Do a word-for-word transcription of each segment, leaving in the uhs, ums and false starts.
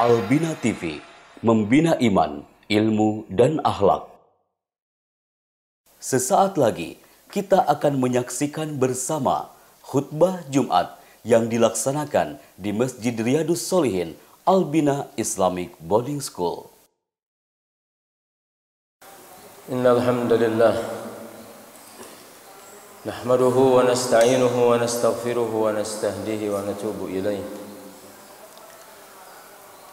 Albina T V, membina iman, ilmu, dan akhlak. Sesaat lagi, kita akan menyaksikan bersama khutbah Jumat yang dilaksanakan di Masjid Riyadus Solihin, Albina Islamic Boarding School. Innal hamdalillah nahmaduhu wa nasta'inuhu wa nastaghfiruhu wa nastahdihi wa natubu ilayhi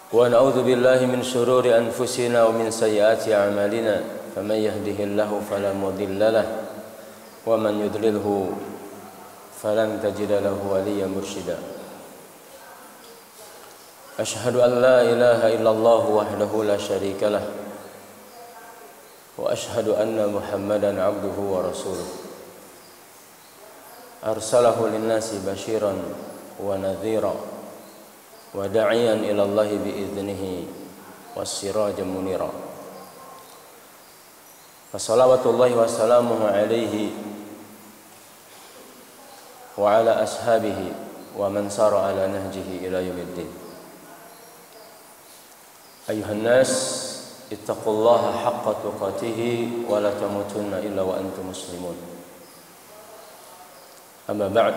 wa na'udzu billahi min shururi anfusina wa min sayyiati a'malina faman yahdihillahu fala mudilla lahu wa man yudlilhu falan tajida lahu waliyyan mursyida. Asyhadu an la ilaha illallah wahdahu la syarika lahu wa ashhadu anna Muhammadan abduhu wa rasuluh. Arsalahu linnasi basyiran wa nadhira wa da'iyan ila Allah bi'idnihi wassirajan munira. Wassalawatullahi wassalamuhu alaihi wa ala ashabihi wa man sara ala nahjihi ila yaumiddin. Ayuhan nas ittaqullaha haqqa tuqatihi wa la tamutunna illa wa antum muslimun. Amma ba'd.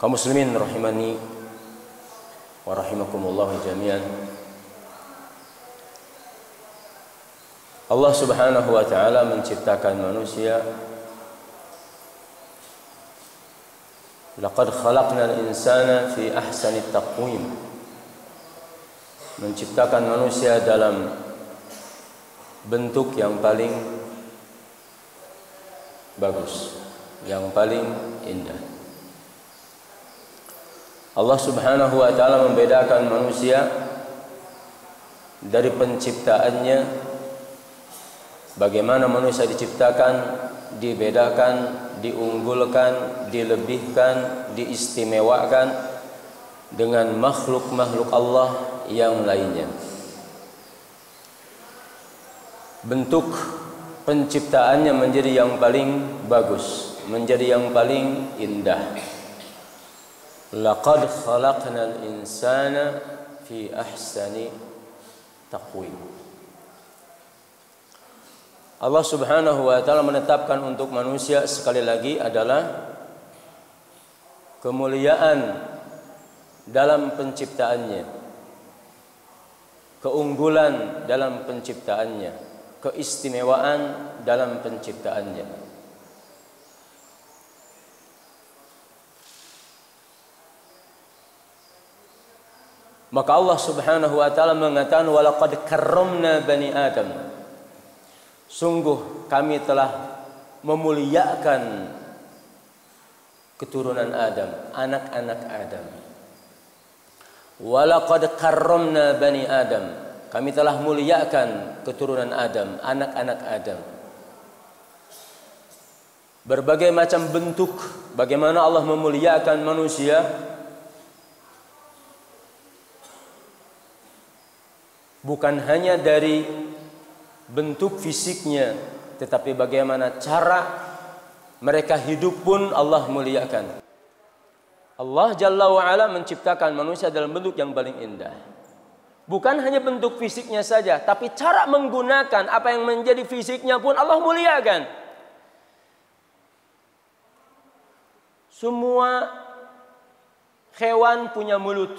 Kaum muslimin rahimani wa rahimakumullah jami'an. Allah Subhanahu wa taala menciptakan manusia. Laqad khalaqnal insana fi ahsani taqwim. Menciptakan manusia dalam bentuk yang paling bagus, yang paling indah. Allah Subhanahu wa taala membedakan manusia dari penciptaannya, bagaimana manusia diciptakan, dibedakan, diunggulkan, dilebihkan, diistimewakan dengan makhluk-makhluk Allah yang lainnya. Bentuk penciptaannya menjadi yang paling bagus, menjadi yang paling indah. Laqad khalaqnal insana fi ahsani taqwim. Allah Subhanahu wa taala menetapkan untuk manusia sekali lagi adalah kemuliaan dalam penciptaannya, keunggulan dalam penciptaannya, keistimewaan dalam penciptaannya. Maka Allah Subhanahu wa taala mengatakan walaqad karramna bani Adam. Sungguh kami telah memuliakan keturunan Adam, anak-anak Adam. Walaqad karramna bani Adam. Kami telah muliakan keturunan Adam, anak-anak Adam. Berbagai macam bentuk bagaimana Allah memuliakan manusia. Bukan hanya dari bentuk fisiknya, tetapi bagaimana cara mereka hidup pun Allah muliakan. Allah Jalla wa'ala menciptakan manusia dalam bentuk yang paling indah. Bukan hanya bentuk fisiknya saja, tapi cara menggunakan apa yang menjadi fisiknya pun Allah muliakan. Semua hewan punya mulut.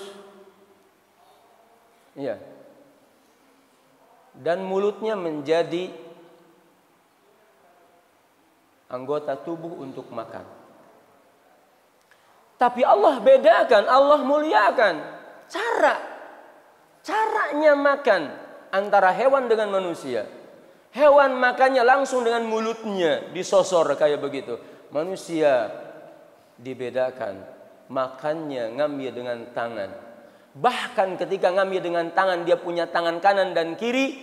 Ya. Dan mulutnya menjadi anggota tubuh untuk makan. Tapi Allah bedakan, Allah muliakan cara, caranya makan antara hewan dengan manusia. Hewan makannya langsung dengan mulutnya, disosor kayak begitu. Manusia dibedakan, makannya ngambil dengan tangan. Bahkan ketika ngambil dengan tangan, dia punya tangan kanan dan kiri,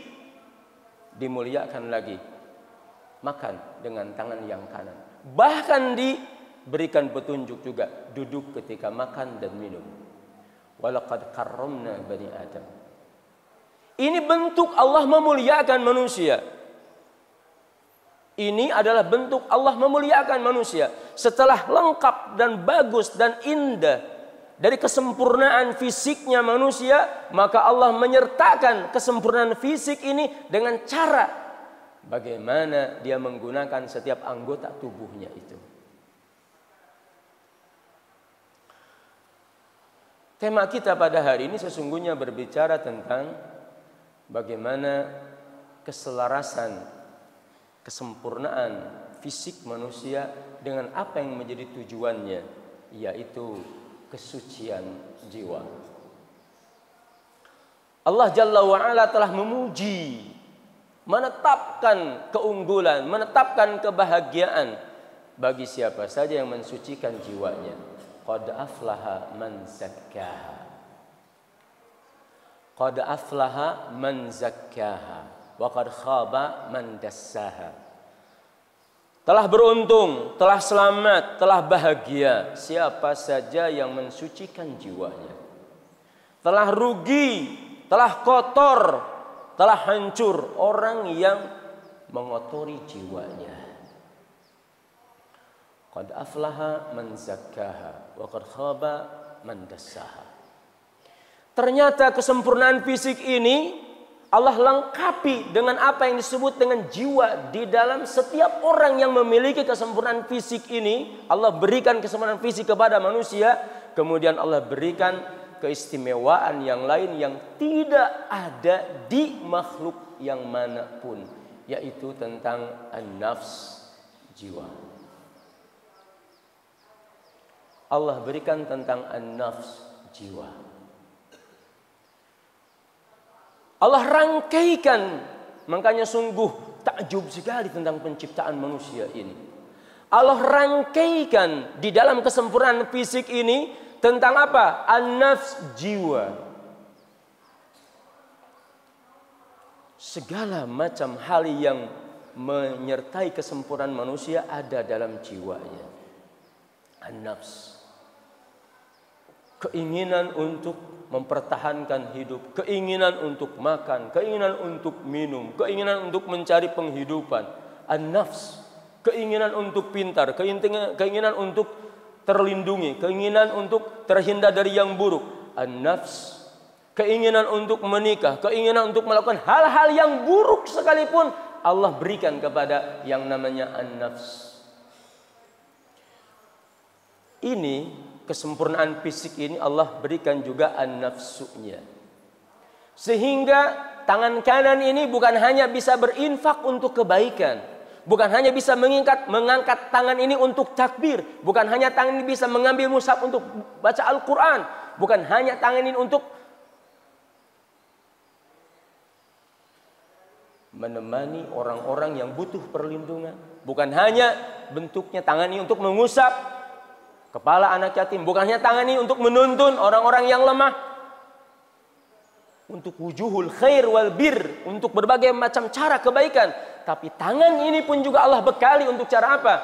dimuliakan lagi. Makan dengan tangan yang kanan. Bahkan di berikan petunjuk juga duduk ketika makan dan minum. Walaqad karramna bani Adam. Ini bentuk Allah memuliakan manusia. Ini adalah bentuk Allah memuliakan manusia. Setelah lengkap dan bagus dan indah dari kesempurnaan fisiknya manusia, maka Allah menyertakan kesempurnaan fisik ini dengan cara bagaimana dia menggunakan setiap anggota tubuhnya itu. Tema kita pada hari ini sesungguhnya berbicara tentang bagaimana keselarasan, kesempurnaan fisik manusia dengan apa yang menjadi tujuannya, yaitu kesucian jiwa. Allah Jalla wa'ala telah memuji, menetapkan keunggulan, menetapkan kebahagiaan bagi siapa saja yang mensucikan jiwanya. Qad aflaha man zakkaha. Qad aflaha man zakkaha wa qad khaba man dassaha. Telah beruntung, telah selamat, telah bahagia siapa saja yang mensucikan jiwanya. Telah rugi, telah kotor, telah hancur orang yang mengotori jiwanya. Qad aflaha man zakkaha wa qad khaba man dassaha. Ternyata kesempurnaan fisik ini Allah lengkapi dengan apa yang disebut dengan jiwa. Di dalam setiap orang yang memiliki kesempurnaan fisik ini, Allah berikan kesempurnaan fisik kepada manusia, kemudian Allah berikan keistimewaan yang lain yang tidak ada di makhluk yang manapun, yaitu tentang an-nafs, jiwa. Allah berikan tentang an-nafs, jiwa. Allah rangkaikan, makanya sungguh takjub sekali tentang penciptaan manusia ini. Allah rangkaikan di dalam kesempurnaan fisik ini tentang apa? An-nafs, jiwa. Segala macam hal yang menyertai kesempurnaan manusia ada dalam jiwanya. An-nafs. Keinginan untuk mempertahankan hidup, keinginan untuk makan, keinginan untuk minum, keinginan untuk mencari penghidupan, an-nafs, keinginan untuk pintar, keinginan untuk terlindungi, keinginan untuk terhindar dari yang buruk, an-nafs, keinginan untuk menikah, keinginan untuk melakukan hal-hal yang buruk sekalipun Allah berikan kepada yang namanya an-nafs. Ini kesempurnaan fisik ini Allah berikan juga an-nafsunya. Sehingga tangan kanan ini bukan hanya bisa berinfak untuk kebaikan, bukan hanya bisa mengingkat, mengangkat tangan ini untuk takbir, bukan hanya tangan ini bisa mengambil mushaf untuk baca Al-Quran, bukan hanya tangan ini untuk menemani orang-orang yang butuh perlindungan, bukan hanya bentuknya tangan ini untuk mengusap kepala anak yatim, bukannya tangan ini untuk menuntun orang-orang yang lemah, untuk wujuhul khair wal bir, untuk berbagai macam cara kebaikan. Tapi tangan ini pun juga Allah bekali untuk cara apa?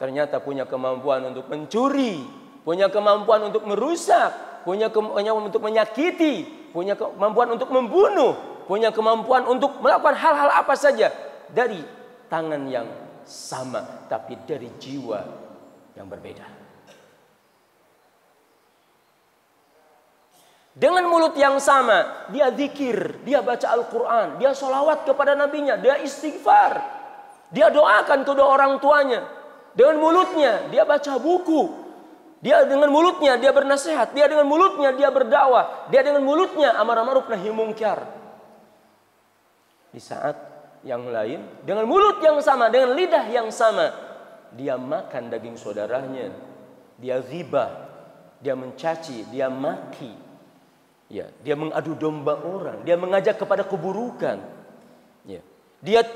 Ternyata punya kemampuan untuk mencuri, punya kemampuan untuk merusak, punya kemampuan untuk menyakiti, punya kemampuan untuk membunuh, punya kemampuan untuk melakukan hal-hal apa saja dari tangan yang sama, tapi dari jiwa yang berbeda. Dengan mulut yang sama, dia zikir, dia baca Al-Quran, dia sholawat kepada nabinya, dia istighfar, dia doakan kedua orang tuanya. Dengan mulutnya, dia baca buku, dia dengan mulutnya, dia bernasehat, dia dengan mulutnya, dia berdakwah, dia dengan mulutnya, amar ma'ruf nahi mungkar. Di saat yang lain, dengan mulut yang sama, dengan lidah yang sama, dia makan daging saudaranya, dia ghibah, dia mencaci, dia maki. Ya, dia mengadu domba orang, dia mengajak kepada keburukan. Ya, dia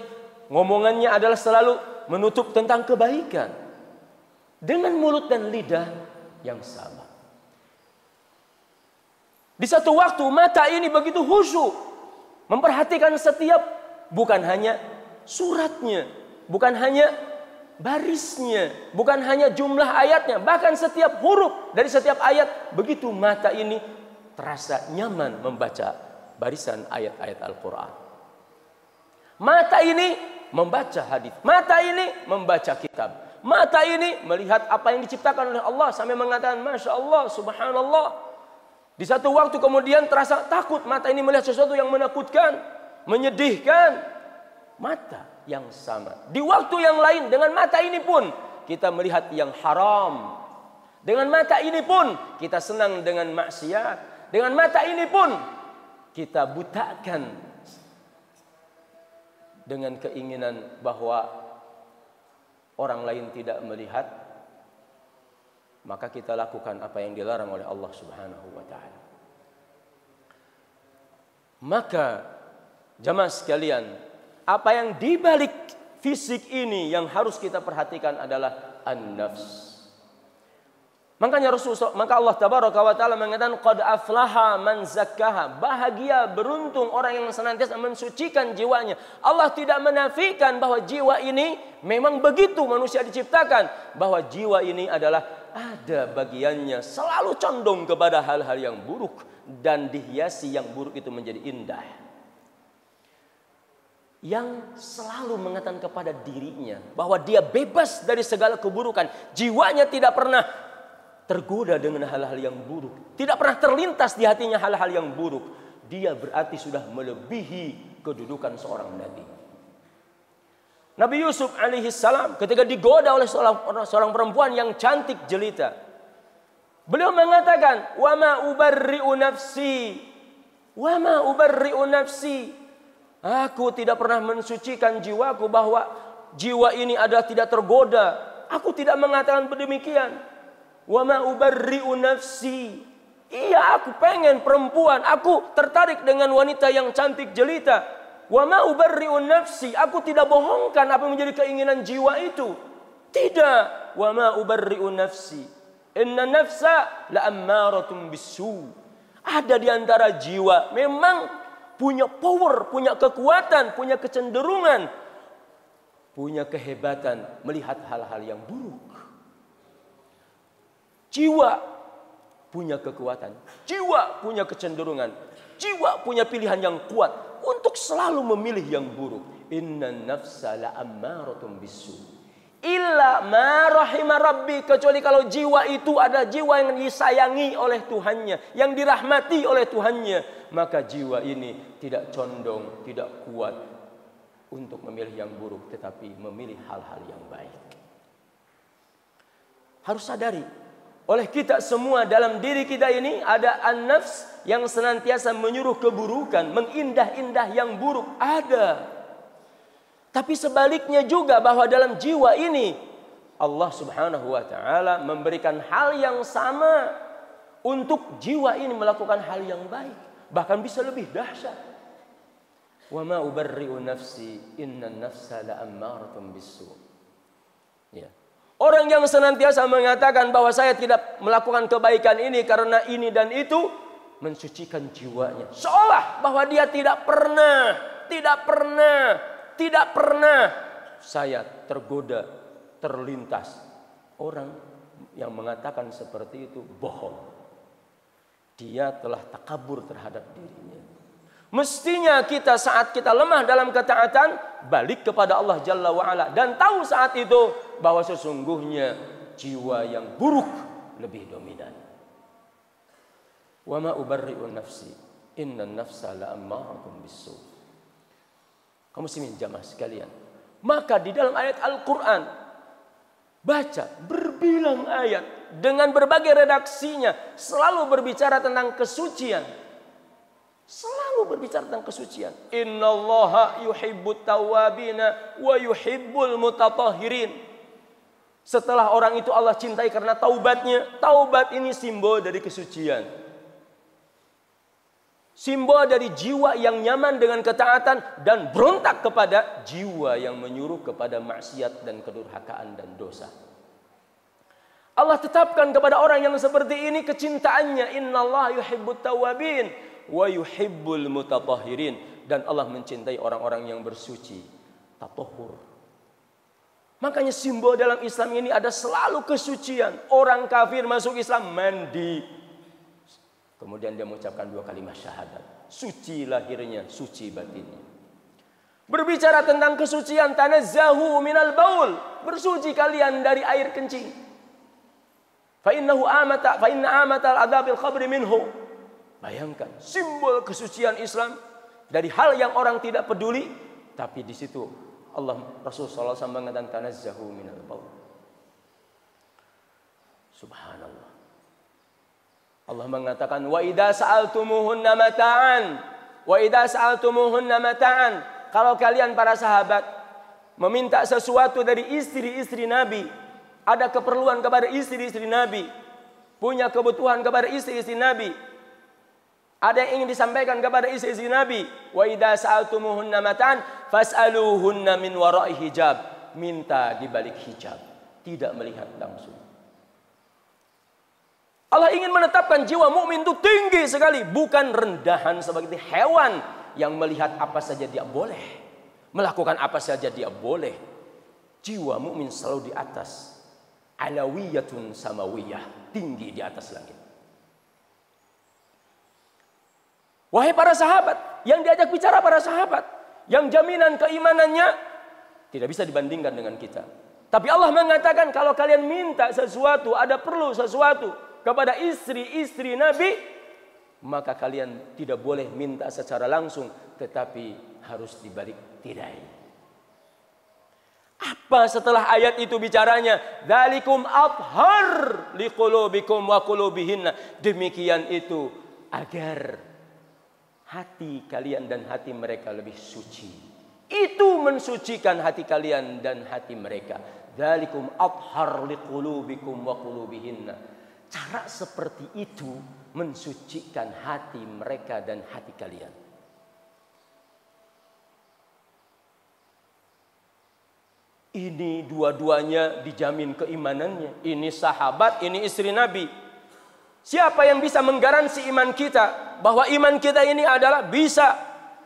ngomongannya adalah selalu menutup tentang kebaikan dengan mulut dan lidah yang sama. Di satu waktu mata ini begitu khusyuk memperhatikan setiap, bukan hanya suratnya, bukan hanya barisnya, bukan hanya jumlah ayatnya, bahkan setiap huruf dari setiap ayat. Begitu mata ini terasa nyaman membaca barisan ayat-ayat Al-Quran. Mata ini membaca hadits, mata ini membaca kitab, Mata ini melihat apa yang diciptakan oleh Allah sampai mengatakan Masya Allah, Subhanallah. Di satu waktu kemudian terasa takut. Mata ini melihat sesuatu yang menakutkan, menyedihkan. Mata yang sama. Di waktu yang lain dengan mata ini pun kita melihat yang haram. Dengan mata ini pun kita senang dengan maksiat. Dengan mata ini pun kita butakan dengan keinginan bahwa orang lain tidak melihat, maka kita lakukan apa yang dilarang oleh Allah Subhanahu wa Ta'ala. Maka jamaah sekalian, apa yang dibalik fisik ini yang harus kita perhatikan adalah an-nafs. Makanya Rasulullah, maka Allah Tabaraka wa Ta'ala mengatakan qad aflaha man zakkaha, bahagia beruntung orang yang senantiasa mensucikan jiwanya. Allah tidak menafikan bahwa jiwa ini memang begitu manusia diciptakan, bahwa jiwa ini adalah ada bagiannya selalu condong kepada hal-hal yang buruk dan dihiasi yang buruk itu menjadi indah. Yang selalu mengatakan kepada dirinya bahwa dia bebas dari segala keburukan, jiwanya tidak pernah tergoda dengan hal-hal yang buruk. Tidak pernah terlintas di hatinya hal-hal yang buruk. Dia berarti sudah melebihi kedudukan seorang nabi. Nabi Yusuf alaihi salam ketika digoda oleh seorang perempuan yang cantik jelita, beliau mengatakan, "Wa ma ubarri'u nafsi. Wa ma ubarri'u nafsi." Aku tidak pernah mensucikan jiwaku bahwa jiwa ini adalah tidak tergoda. Aku tidak mengatakan demikian. Wa ma ubarri'u nafsi. Iya, aku pengen perempuan, aku tertarik dengan wanita yang cantik jelita. Wa ma ubarri'u nafsi. Aku tidak bohongkan apa yang menjadi keinginan jiwa itu. Tidak. Wa ma ubarri'u nafsi. Inna nafsa la'ammaratun bisu. Ada di antara jiwa memang punya power, punya kekuatan, punya kecenderungan, punya kehebatan melihat hal-hal yang buruk. Jiwa punya kekuatan, jiwa punya kecenderungan, jiwa punya pilihan yang kuat untuk selalu memilih yang buruk. Inna nafsa la'ammaratun bisu. Illa ma rahima rabbi, kecuali kalau jiwa itu ada jiwa yang disayangi oleh Tuhannya, yang dirahmati oleh Tuhannya, maka jiwa ini tidak condong, tidak kuat untuk memilih yang buruk, tetapi memilih hal-hal yang baik. Harus sadari. Oleh kita semua dalam diri kita ini ada an-nafs yang senantiasa menyuruh keburukan, mengindah-indah yang buruk, ada. Tapi sebaliknya juga bahwa dalam jiwa ini Allah Subhanahu wa Ta'ala memberikan hal yang sama untuk jiwa ini melakukan hal yang baik, bahkan bisa lebih dahsyat. Wa ma ubarri'u nafsi, innan nafsa la'ammaratun bisu. Ya. Orang yang senantiasa mengatakan bahwa saya tidak melakukan kebaikan ini karena ini dan itu, mensucikan jiwanya. Seolah bahwa dia tidak pernah, tidak pernah, tidak pernah saya tergoda, terlintas. Orang yang mengatakan seperti itu bohong. Dia telah takabur terhadap dirinya. Mestinya kita saat kita lemah dalam ketaatan, balik kepada Allah Jalla wa'ala. Dan tahu saat itu bahwa sesungguhnya jiwa yang buruk lebih dominan. Wa ma ubarri'u nafsi, inna nafsa la'ammaratun bisu. Kaum muslimin jamaah sekalian, maka di dalam ayat Al-Qur'an, baca berbilang ayat dengan berbagai redaksinya selalu berbicara tentang kesucian. Selalu berbicara tentang kesucian. Innallaha yuhibbut tawwabina wa yuhibbul mutatahhirin. Setelah orang itu Allah cintai karena taubatnya. Taubat ini simbol dari kesucian. Simbol dari jiwa yang nyaman dengan ketaatan dan berontak kepada jiwa yang menyuruh kepada maksiat dan kedurhakaan dan dosa. Allah tetapkan kepada orang yang seperti ini kecintaannya. Innallaha yuhibbut tawwabin wa yuhibbul mutatahhirin. Dan Allah mencintai orang-orang yang bersuci. Tatahhur. Makanya simbol dalam Islam ini ada selalu kesucian. Orang kafir masuk Islam mandi. Kemudian dia mengucapkan dua kalimat syahadat. Suci lahirnya, suci batinnya. Berbicara tentang kesucian, tanazzahu minal baul, bersuci kalian dari air kencing. Fa innahu amata fa inna amatal adzabil qabri minhu. Bayangkan simbol kesucian Islam dari hal yang orang tidak peduli, tapi di situ Allah Rasulullah shallallahu alaihi wasallam mengatakan tanazzahu minal baul. Subhanallah. Allah mengatakan wa idza sa'altumuhunna mata'an wa idza sa'altumuhunna mata'an. Kalau kalian para sahabat meminta sesuatu dari istri-istri Nabi, ada keperluan kepada istri-istri Nabi, punya kebutuhan kepada istri-istri Nabi, ada yang ingin disampaikan kepada istri-istri Nabi, wa idza sa'altumuhunna mata'an fas'aluhunna min wara'i hijab, minta di balik hijab, tidak melihat langsung. Allah ingin menetapkan jiwa mukmin itu tinggi sekali, bukan rendahan seperti hewan yang melihat apa saja dia boleh, melakukan apa saja dia boleh. Jiwa mukmin selalu di atas, alawiyatun samawiyah, tinggi di atas langit. Wahai para sahabat, yang diajak bicara para sahabat, yang jaminan keimanannya tidak bisa dibandingkan dengan kita. Tapi Allah mengatakan kalau kalian minta sesuatu, ada perlu sesuatu kepada istri-istri Nabi, maka kalian tidak boleh minta secara langsung, tetapi harus dibalik tirai. Apa setelah ayat itu bicaranya? Dzalikum athhar liqulubikum wa qulubihinna. Demikian itu agar hati kalian dan hati mereka lebih suci. Itu mensucikan hati kalian dan hati mereka. Dzalikum athhar liqulubikum wa qulubihinna. Cara seperti itu mensucikan hati mereka dan hati kalian. Ini dua-duanya dijamin keimanannya. Ini sahabat, ini istri Nabi. Siapa yang bisa menggaransi iman kita, bahwa iman kita ini adalah bisa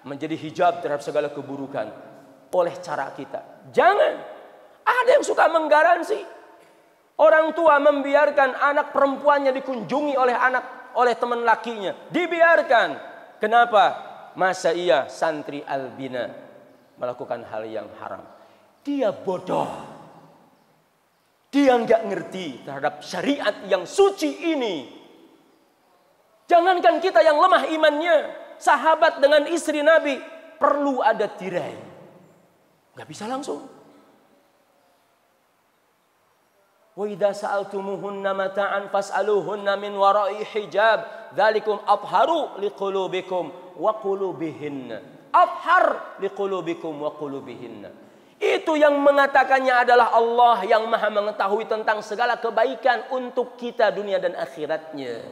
menjadi hijab terhadap segala keburukan oleh cara kita? Jangan. Ada yang suka menggaransi. Orang tua membiarkan anak perempuannya dikunjungi oleh anak oleh teman lakinya, dibiarkan. Kenapa? Masa iya santri Albina melakukan hal yang haram? Dia bodoh, dia nggak ngerti terhadap syariat yang suci ini. Jangankan kita yang lemah imannya, sahabat dengan istri Nabi perlu ada tirai, nggak bisa langsung. Wa idza sa'altumuhunna mata'an fas'aluhunna min wara'i hijab dzalikum athharu liqulubikum wa qulubihinna. Athhar liqulubikum wa qulubihinna. Itu yang mengatakannya adalah Allah yang Maha mengetahui tentang segala kebaikan untuk kita dunia dan akhiratnya.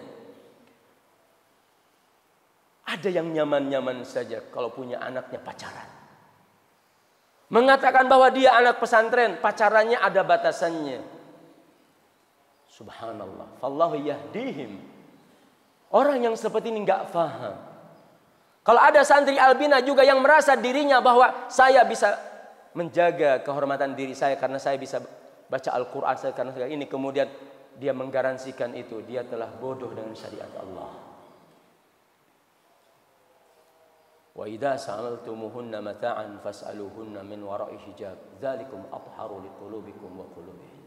Ada yang nyaman-nyaman saja kalau punya anaknya pacaran. Mengatakan bahwa dia anak pesantren, pacarannya ada batasannya. Subhanallah, fallahu yahdihim. Orang yang seperti ini nggak paham. Kalau ada santri Albina juga yang merasa dirinya bahwa saya bisa menjaga kehormatan diri saya karena saya bisa baca Al-Quran, saya karena saya ini, kemudian dia menggaransikan itu, dia telah bodoh dengan syariat Allah. Wa idza sa'altumuhunna mata'an fas'aluhunna min wara'i hijab dzalikum athharu liqulubikum wa qulubihinna.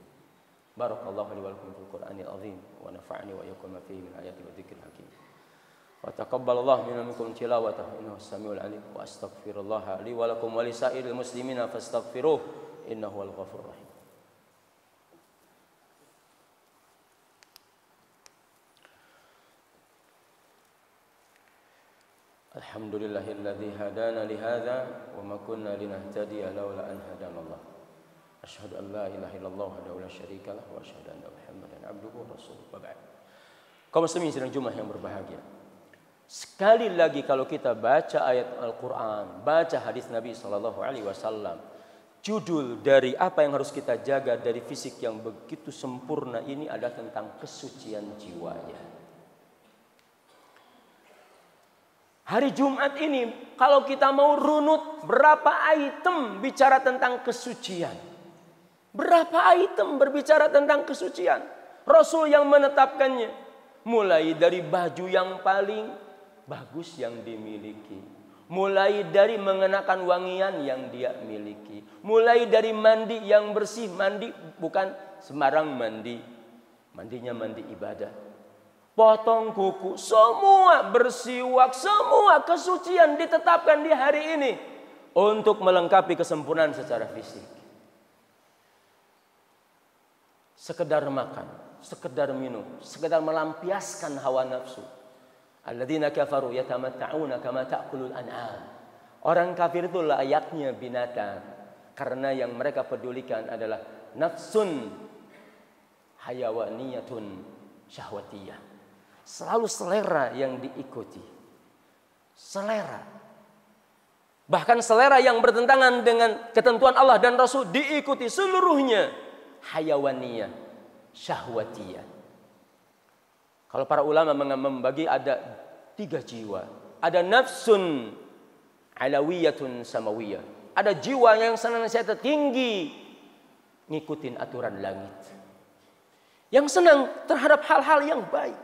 Barakallahu li wa lakum fil Qur'anil azim wa nafa'ani wa iyyakum fihi min ayati wa dzikril hakim. Wa taqabbalallahu minna minkum tilawatahu innahu as-sami'ul 'alim wa astaghfirullaha li wa lakum wa li sa'iril muslimina fastaghfiruhu innahu huwal ghafurur rahim. Alhamdulillahilladzi hadana li hadza wa ma kunna linahtadiya laula an hadanallah. Asyhadu an la ilaha illallah wahdahu la syarikalah wa asyhadu anna Muhammadan abduhu wa rasuluh. Wa ba'd. Kaum muslimin sidang Jumat yang berbahagia. Sekali lagi kalau kita baca ayat Al-Qur'an, baca hadis Nabi sallallahu alaihi wasallam, judul dari apa yang harus kita jaga dari fisik yang begitu sempurna ini adalah tentang kesucian jiwanya. Hari Jumat ini kalau kita mau runut berapa item bicara tentang kesucian. Berapa item berbicara tentang kesucian? Rasul yang menetapkannya. Mulai dari baju yang paling bagus yang dimiliki, Mulai dari mengenakan wangian yang dia miliki. Mulai dari mandi yang bersih. Mandi bukan sembarang mandi. Mandinya mandi ibadah. Potong kuku. Semua bersiwak. Semua kesucian ditetapkan di hari ini. Untuk melengkapi kesempurnaan secara fisik. Sekedar makan. Sekedar minum. Sekedar melampiaskan hawa nafsu. Alladzina kafaru yatamatta'una kama ta'kulul an'am. Orang kafir itu layaknya binatang, karena yang mereka pedulikan adalah nafsun hayawaniyatun syahwatiyah. Selalu selera yang diikuti. Selera. Bahkan selera yang bertentangan dengan ketentuan Allah dan Rasul diikuti seluruhnya. Hayawaniyah, syahwatiyah. Kalau para ulama membagi ada tiga jiwa. Ada nafsun alawiyatun samawiyah. Ada jiwa yang senantiasa tinggi ngikutin aturan langit. Yang senang terhadap hal-hal yang baik.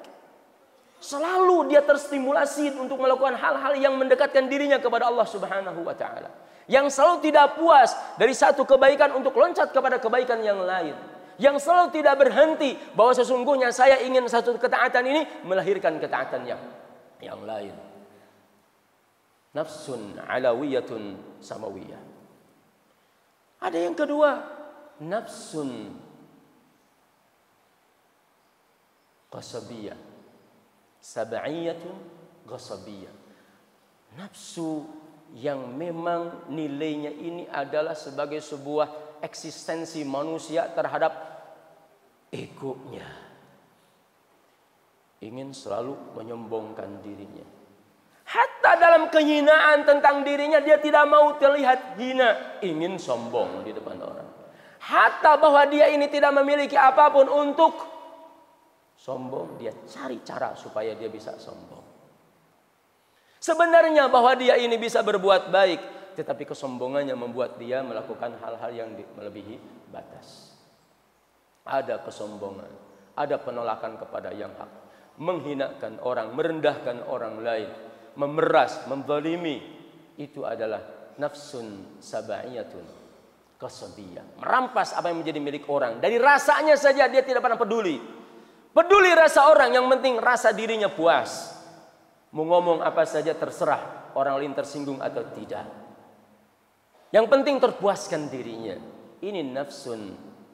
Selalu dia terstimulasi untuk melakukan hal-hal yang mendekatkan dirinya kepada Allah Subhanahu wa taala. Yang selalu tidak puas dari satu kebaikan untuk loncat kepada kebaikan yang lain. Yang selalu tidak berhenti bahwa sesungguhnya saya ingin satu ketaatan ini melahirkan ketaatan yang yang lain. Nafsun alawiyatun samawiyah. Ada yang kedua, nafsun qasabiyah. Sab'iyatun qasabiyah. Nafsu yang memang nilainya ini adalah sebagai sebuah eksistensi manusia terhadap egonya, ingin selalu menyombongkan dirinya. Hatta dalam kehinaan tentang dirinya dia tidak mau terlihat hina, ingin sombong di depan orang. Hatta bahwa dia ini tidak memiliki apapun untuk sombong, dia cari cara supaya dia bisa sombong. Sebenarnya bahwa dia ini bisa berbuat baik, tetapi kesombongannya membuat dia melakukan hal-hal yang melebihi batas. Ada kesombongan, ada penolakan kepada yang hak, menghinakan orang, merendahkan orang lain, memeras, menzalimi. Itu adalah nafsun sab'iyatun qasabiyah. Merampas apa yang menjadi milik orang. Dari rasanya saja dia tidak pernah peduli. Peduli rasa orang, yang penting rasa dirinya puas. Mau ngomong apa saja terserah orang lain tersinggung atau tidak. Yang penting terpuaskan dirinya. Ini nafsun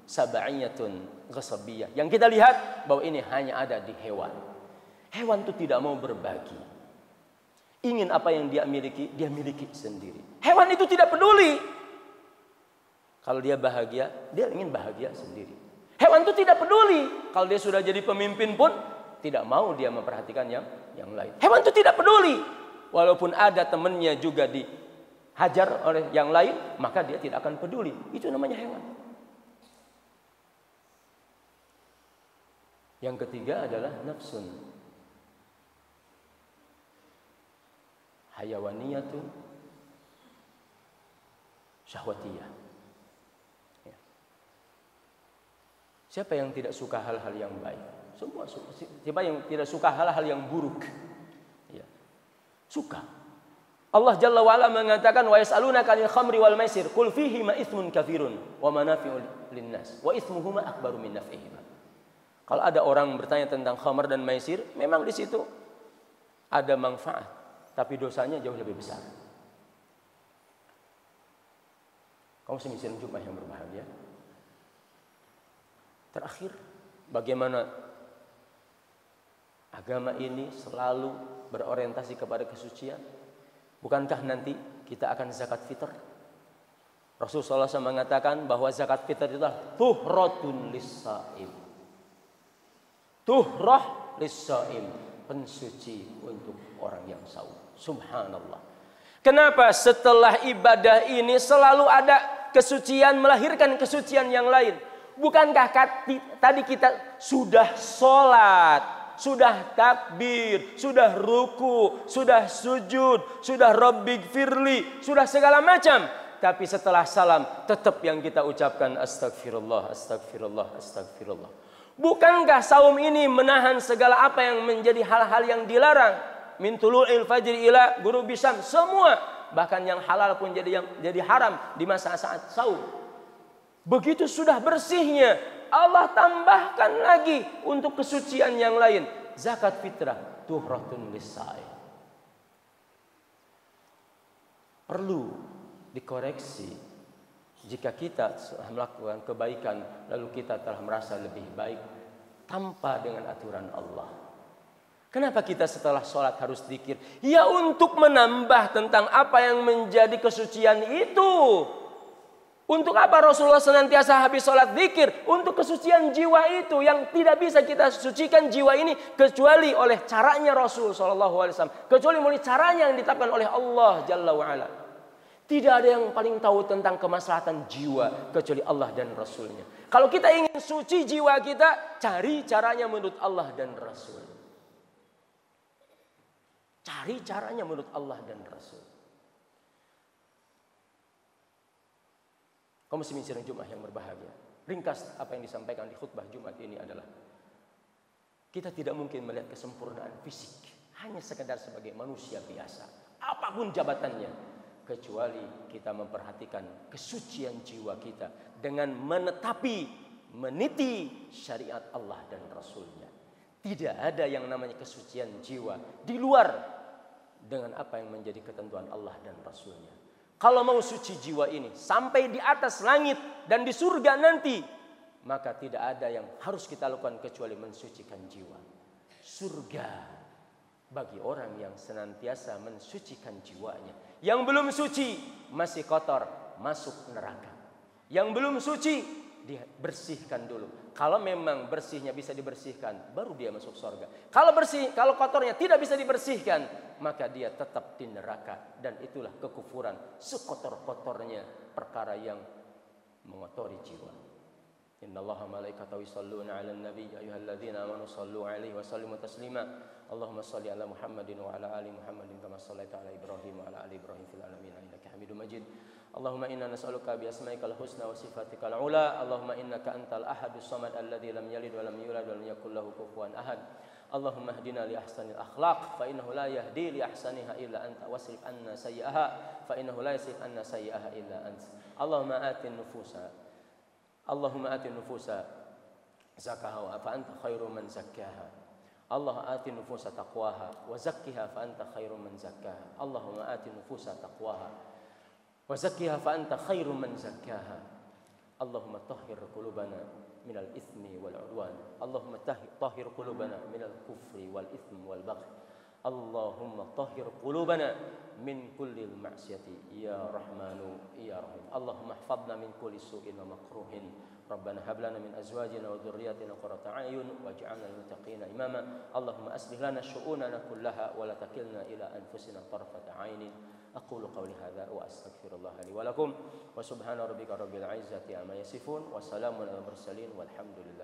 sab'iyatun qasabiyah. Yang kita lihat bahwa ini hanya ada di hewan. Hewan itu tidak mau berbagi. Ingin apa yang dia miliki, dia miliki sendiri. Hewan itu tidak peduli. Kalau dia bahagia, dia ingin bahagia sendiri. Hewan itu tidak peduli. Kalau dia sudah jadi pemimpin pun, tidak mau dia memperhatikan yang, yang lain. Hewan itu tidak peduli. Walaupun ada temannya juga di hajar oleh yang lain, maka dia tidak akan peduli. Itu namanya hewan. Yang ketiga adalah nafsun hayawaniyatun syahwatiyah. Ya. Siapa yang tidak suka hal-hal yang baik? Semua suka. Siapa yang tidak suka hal-hal yang buruk? Ya. Suka. Allah Jalla wa'ala mengatakan wa yas'alunaka 'anil khamri wal maisir qul fihi ma itsmun katsirun wa manafi'u linnas wa itsmuhuma akbaru min naf'ihima. Kalau ada orang bertanya tentang khamar dan maisir, memang di situ ada manfaat, tapi dosanya jauh lebih besar. Kaum muslimin jemaah yang berbahagia. Terakhir, bagaimana agama ini selalu berorientasi kepada kesucian? Bukankah nanti kita akan zakat fitr? Rasulullah shallallahu alaihi wasallam mengatakan bahwa zakat fitr itu adalah tuhratun lissaim. Tuhrah lissaim. Pensuci untuk orang yang saum. Subhanallah. Kenapa setelah ibadah ini selalu ada kesucian, melahirkan kesucian yang lain? Bukankah tadi kita sudah sholat? Sudah takbir, sudah ruku, sudah sujud, sudah rabbighfirli, sudah segala macam. Tapi setelah salam tetap yang kita ucapkan astagfirullah, astagfirullah, astagfirullah. Bukankah saum ini menahan segala apa yang menjadi hal-hal yang dilarang? min tulu'il fajri ila ghurubi syams, semua bahkan yang halal pun jadi yang jadi haram di masa saat saum. Begitu sudah bersihnya, Allah tambahkan lagi untuk kesucian yang lain. Zakat fitrah tuhratun lisai. Perlu dikoreksi. Jika kita telah melakukan kebaikan lalu kita telah merasa lebih baik tanpa dengan aturan Allah. Kenapa kita setelah sholat harus zikir? Ya untuk menambah tentang apa yang menjadi kesucian itu. Untuk apa Rasulullah senantiasa habis sholat zikir? Untuk kesucian jiwa itu yang tidak bisa kita sucikan jiwa ini kecuali oleh caranya Rasul shallallahu alaihi wasallam, kecuali oleh caranya yang ditetapkan oleh Allah Jalla wa'ala. Tidak ada yang paling tahu tentang kemaslahatan jiwa kecuali Allah dan Rasulnya. Kalau kita ingin suci jiwa kita, cari caranya menurut Allah dan Rasul. Cari caranya menurut Allah dan Rasul. Kaum muslimin sidang Jumat yang berbahagia, ringkas apa yang disampaikan di khutbah Jumat ini adalah kita tidak mungkin melihat kesempurnaan fisik hanya sekedar sebagai manusia biasa, apapun jabatannya, kecuali kita memperhatikan kesucian jiwa kita dengan menetapi, meniti syariat Allah dan Rasulnya. Tidak ada yang namanya kesucian jiwa di luar dengan apa yang menjadi ketentuan Allah dan Rasulnya. Kalau mau suci jiwa ini sampai di atas langit dan di surga nanti, maka tidak ada yang harus kita lakukan kecuali mensucikan jiwa. Surga bagi orang yang senantiasa mensucikan jiwanya. Yang belum suci masih kotor, masuk neraka. Yang belum suci dibersihkan dulu. Kalau memang bersihnya bisa dibersihkan, baru dia masuk surga. Kalau bersih, kalau kotornya tidak bisa dibersihkan, maka dia tetap di neraka. Dan itulah kekufuran, sekotor-kotornya perkara yang mengotori jiwa. Innallaha malaikatahu yusholluna 'alan nabiy ya ayyuhalladzina amanu shallu 'alaihi wa sallimu taslima. Allahumma shalli 'ala Muhammadin wa 'ala ali Muhammadin kama shallaita 'ala Ibrahim wa 'ala ali Ibrahim fil 'alamin innaka Hamidum Majid. Allahumma inna nas'aluka bi asma'ikal husna wa sifatikal 'ula. Allahumma innaka antal ahadus samad alladzi lam yalid wa lam yulad wa lam yakul lahu kufuwan ahad. Allahumma hdina li ahsanil akhlaq fa innahu la yahdi li ahsaniha illa anta wasrif 'anna sayyi'aha fa innahu la yasrif 'anna sayyi'aha illa anta. Allahumma atin nufusa Allahumma ati nufusa zakaha fa anta khairu man zakkaha. Allahumma ati nufusa taqwaha wa zakkiha fa anta khairu man zakkaha. Allahumma ati nufusa taqwaha wa zakkiha fa anta khairu man zakkaha. Allahumma tahhir qulubana minal ithmi wal udwan. Allahumma tahhir qulubana minal kufri wal ithmi wal baghi. Allahumma tahhir qulubana min kulli al-ma'siyati ya rahmanu ya rahim. Allahumma ihfadna min kulli su'in wa makruhin. Rabbana hab lana min azwajina wa dhurriyyatina qurrata a'yun waj'alna lil muttaqina imama. Allahumma aslih lana syu'unana kullaha wa la takilna ila anfusina tarfata 'ainin. Aqulu qawli hadza wa astaghfirullaha li wa lakum wa subhana rabbika rabbil 'izzati amma yasifun wa salamun alal mursalin walhamdulillah.